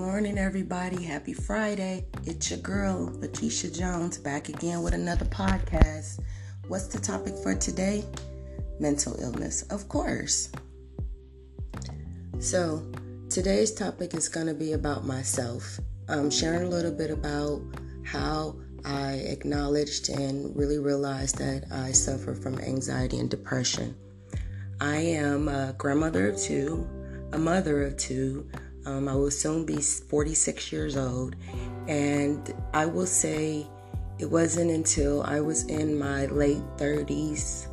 morning, everybody. Happy Friday. It's your girl, Latisha Jones, back again with another podcast. What's the topic for today? Mental illness, of course. So today's topic is going to be about myself. I'm sharing a little bit about how I acknowledged and really realized that I suffer from anxiety and depression. I am a grandmother of two, a mother of two. I will soon be 46 years old, and I will say it wasn't until I was in my late 30s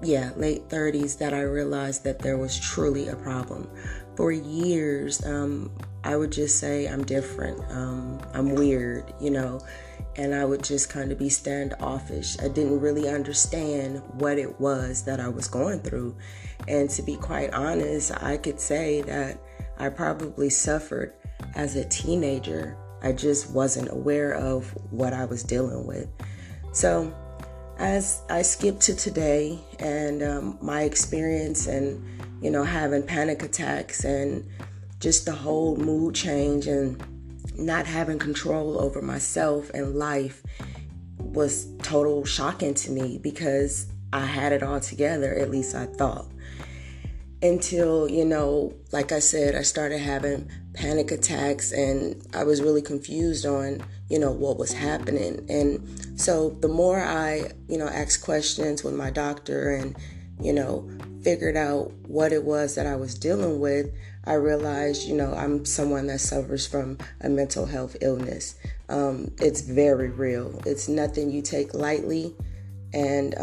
that I realized that there was truly a problem. For years, I would just say I'm different, I'm weird, and I would just kind of be standoffish. I didn't really understand what it was that I was going through, and to be quite honest, I could say that I probably suffered as a teenager. I just wasn't aware of what I was dealing with. So as I skip to today and my experience and, having panic attacks and just the whole mood change and not having control over myself and life was total shocking to me because I had it all together, at least I thought. Until, like I said, I started having panic attacks and I was really confused on, what was happening. And so the more I, asked questions with my doctor and, figured out what it was that I was dealing with, I realized, I'm someone that suffers from a mental health illness. It's very real. It's nothing you take lightly. And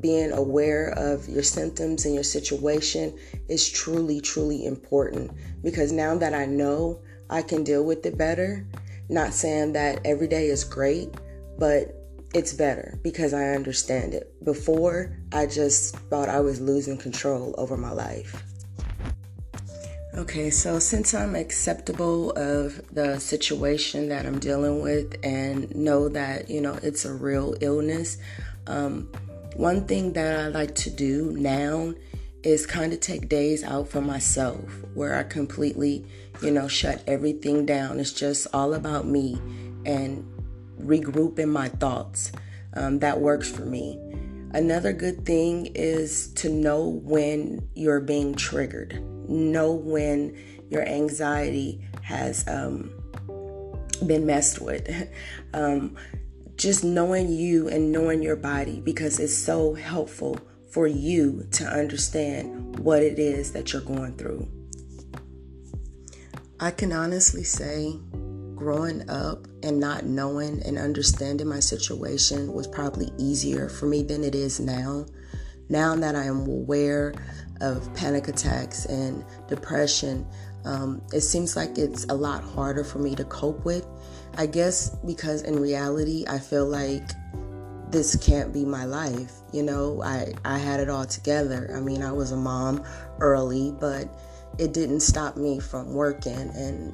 being aware of your symptoms and your situation is truly, truly important because now that I know I can deal with it better, not saying that every day is great, but it's better because I understand it. Before, I just thought I was losing control over my life. Okay, so since I'm acceptable of the situation that I'm dealing with and know that, it's a real illness, one thing that I like to do now is kind of take days out for myself where I completely, shut everything down. It's just all about me and regrouping my thoughts. That works for me. Another good thing is to know when you're being triggered. Know when your anxiety has been messed with. Just knowing you and knowing your body, because it's so helpful for you to understand what it is that you're going through. I can honestly say growing up and not knowing and understanding my situation was probably easier for me than it is now. Now that I am aware of panic attacks and depression, it seems like it's a lot harder for me to cope with. I guess because in reality, I feel like this can't be my life. I had it all together. I mean, I was a mom early, but it didn't stop me from working and,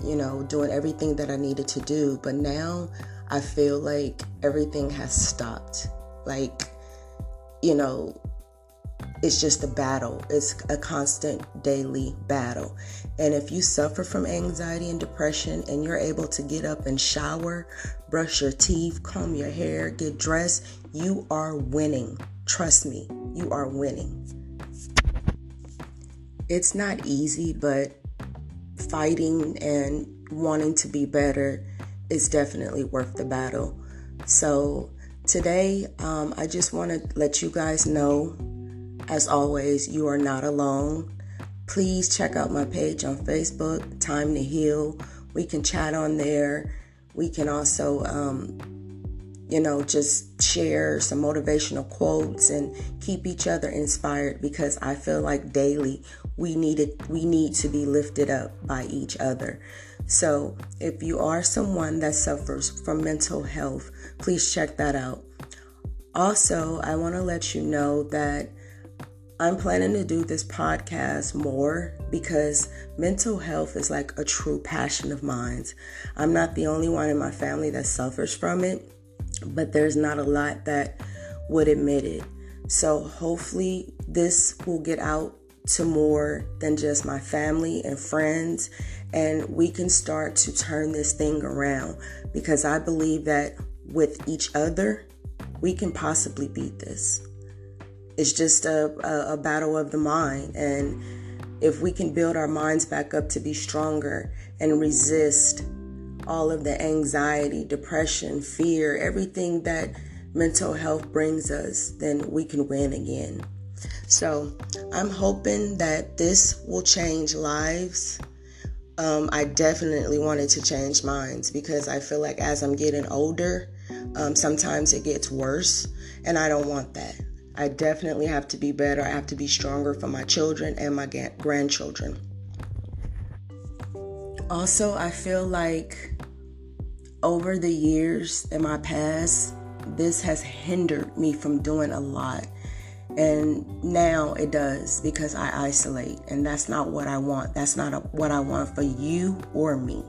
doing everything that I needed to do. But now I feel like everything has stopped. Like, it's just a battle. It's a constant daily battle. And if you suffer from anxiety and depression and you're able to get up and shower, brush your teeth, comb your hair, get dressed, you are winning. Trust me, you are winning. It's not easy, but fighting and wanting to be better is definitely worth the battle. So today, I just want to let you guys know, as always, you are not alone. Please check out my page on Facebook, Time to Heal. We can chat on there. We can also, just share some motivational quotes and keep each other inspired because I feel like daily we need to be lifted up by each other. So if you are someone that suffers from mental health, please check that out. Also, I want to let you know that I'm planning to do this podcast more because mental health is like a true passion of mine. I'm not the only one in my family that suffers from it, but there's not a lot that would admit it. So hopefully this will get out to more than just my family and friends and we can start to turn this thing around, because I believe that with each other, we can possibly beat this. It's just a battle of the mind. And if we can build our minds back up to be stronger and resist all of the anxiety, depression, fear, everything that mental health brings us, then we can win again. So I'm hoping that this will change lives. I definitely wanted to change minds, because I feel like as I'm getting older, sometimes it gets worse, and I don't want that. I definitely have to be better. I have to be stronger for my children and my grandchildren. Also, I feel like over the years in my past, this has hindered me from doing a lot. And now it does, because I isolate, and that's not what I want. That's not what I want for you or me.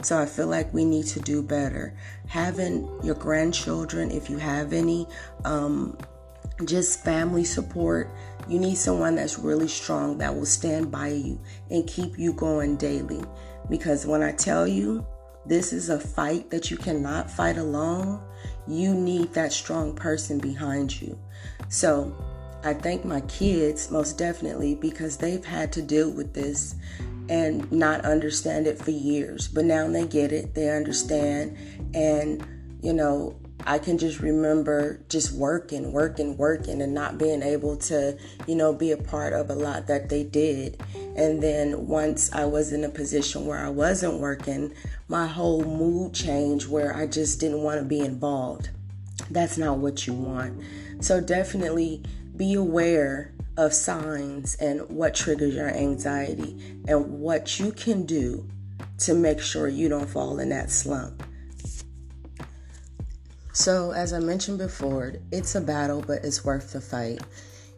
So I feel like we need to do better. Having your grandchildren, if you have any, just family support. You need someone that's really strong, that will stand by you and keep you going daily. Because when I tell you, this is a fight that you cannot fight alone. You need that strong person behind you. So I thank my kids most definitely, because they've had to deal with this and not understand it for years. But now they get it. They understand. And, you know, I can just remember just working and not being able to, you know, be a part of a lot that they did. And then once I was in a position where I wasn't working, my whole mood changed, where I just didn't want to be involved. That's not what you want. So definitely be aware of signs and what triggers your anxiety and what you can do to make sure you don't fall in that slump. So as I mentioned before, it's a battle, but it's worth the fight.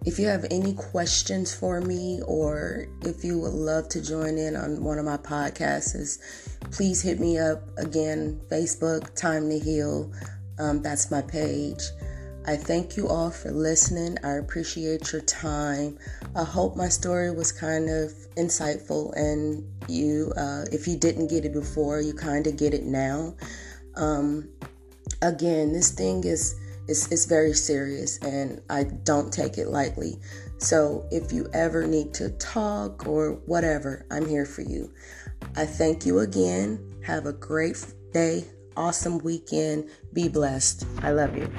If you have any questions for me, or if you would love to join in on one of my podcasts, please hit me up. Again, Facebook, Time to Heal. That's my page. I thank you all for listening. I appreciate your time. I hope my story was kind of insightful, and you, if you didn't get it before, you kind of get it now. Again, this thing is very serious, and I don't take it lightly. So if you ever need to talk or whatever, I'm here for you. I thank you again. Have a great day. Awesome weekend. Be blessed. I love you.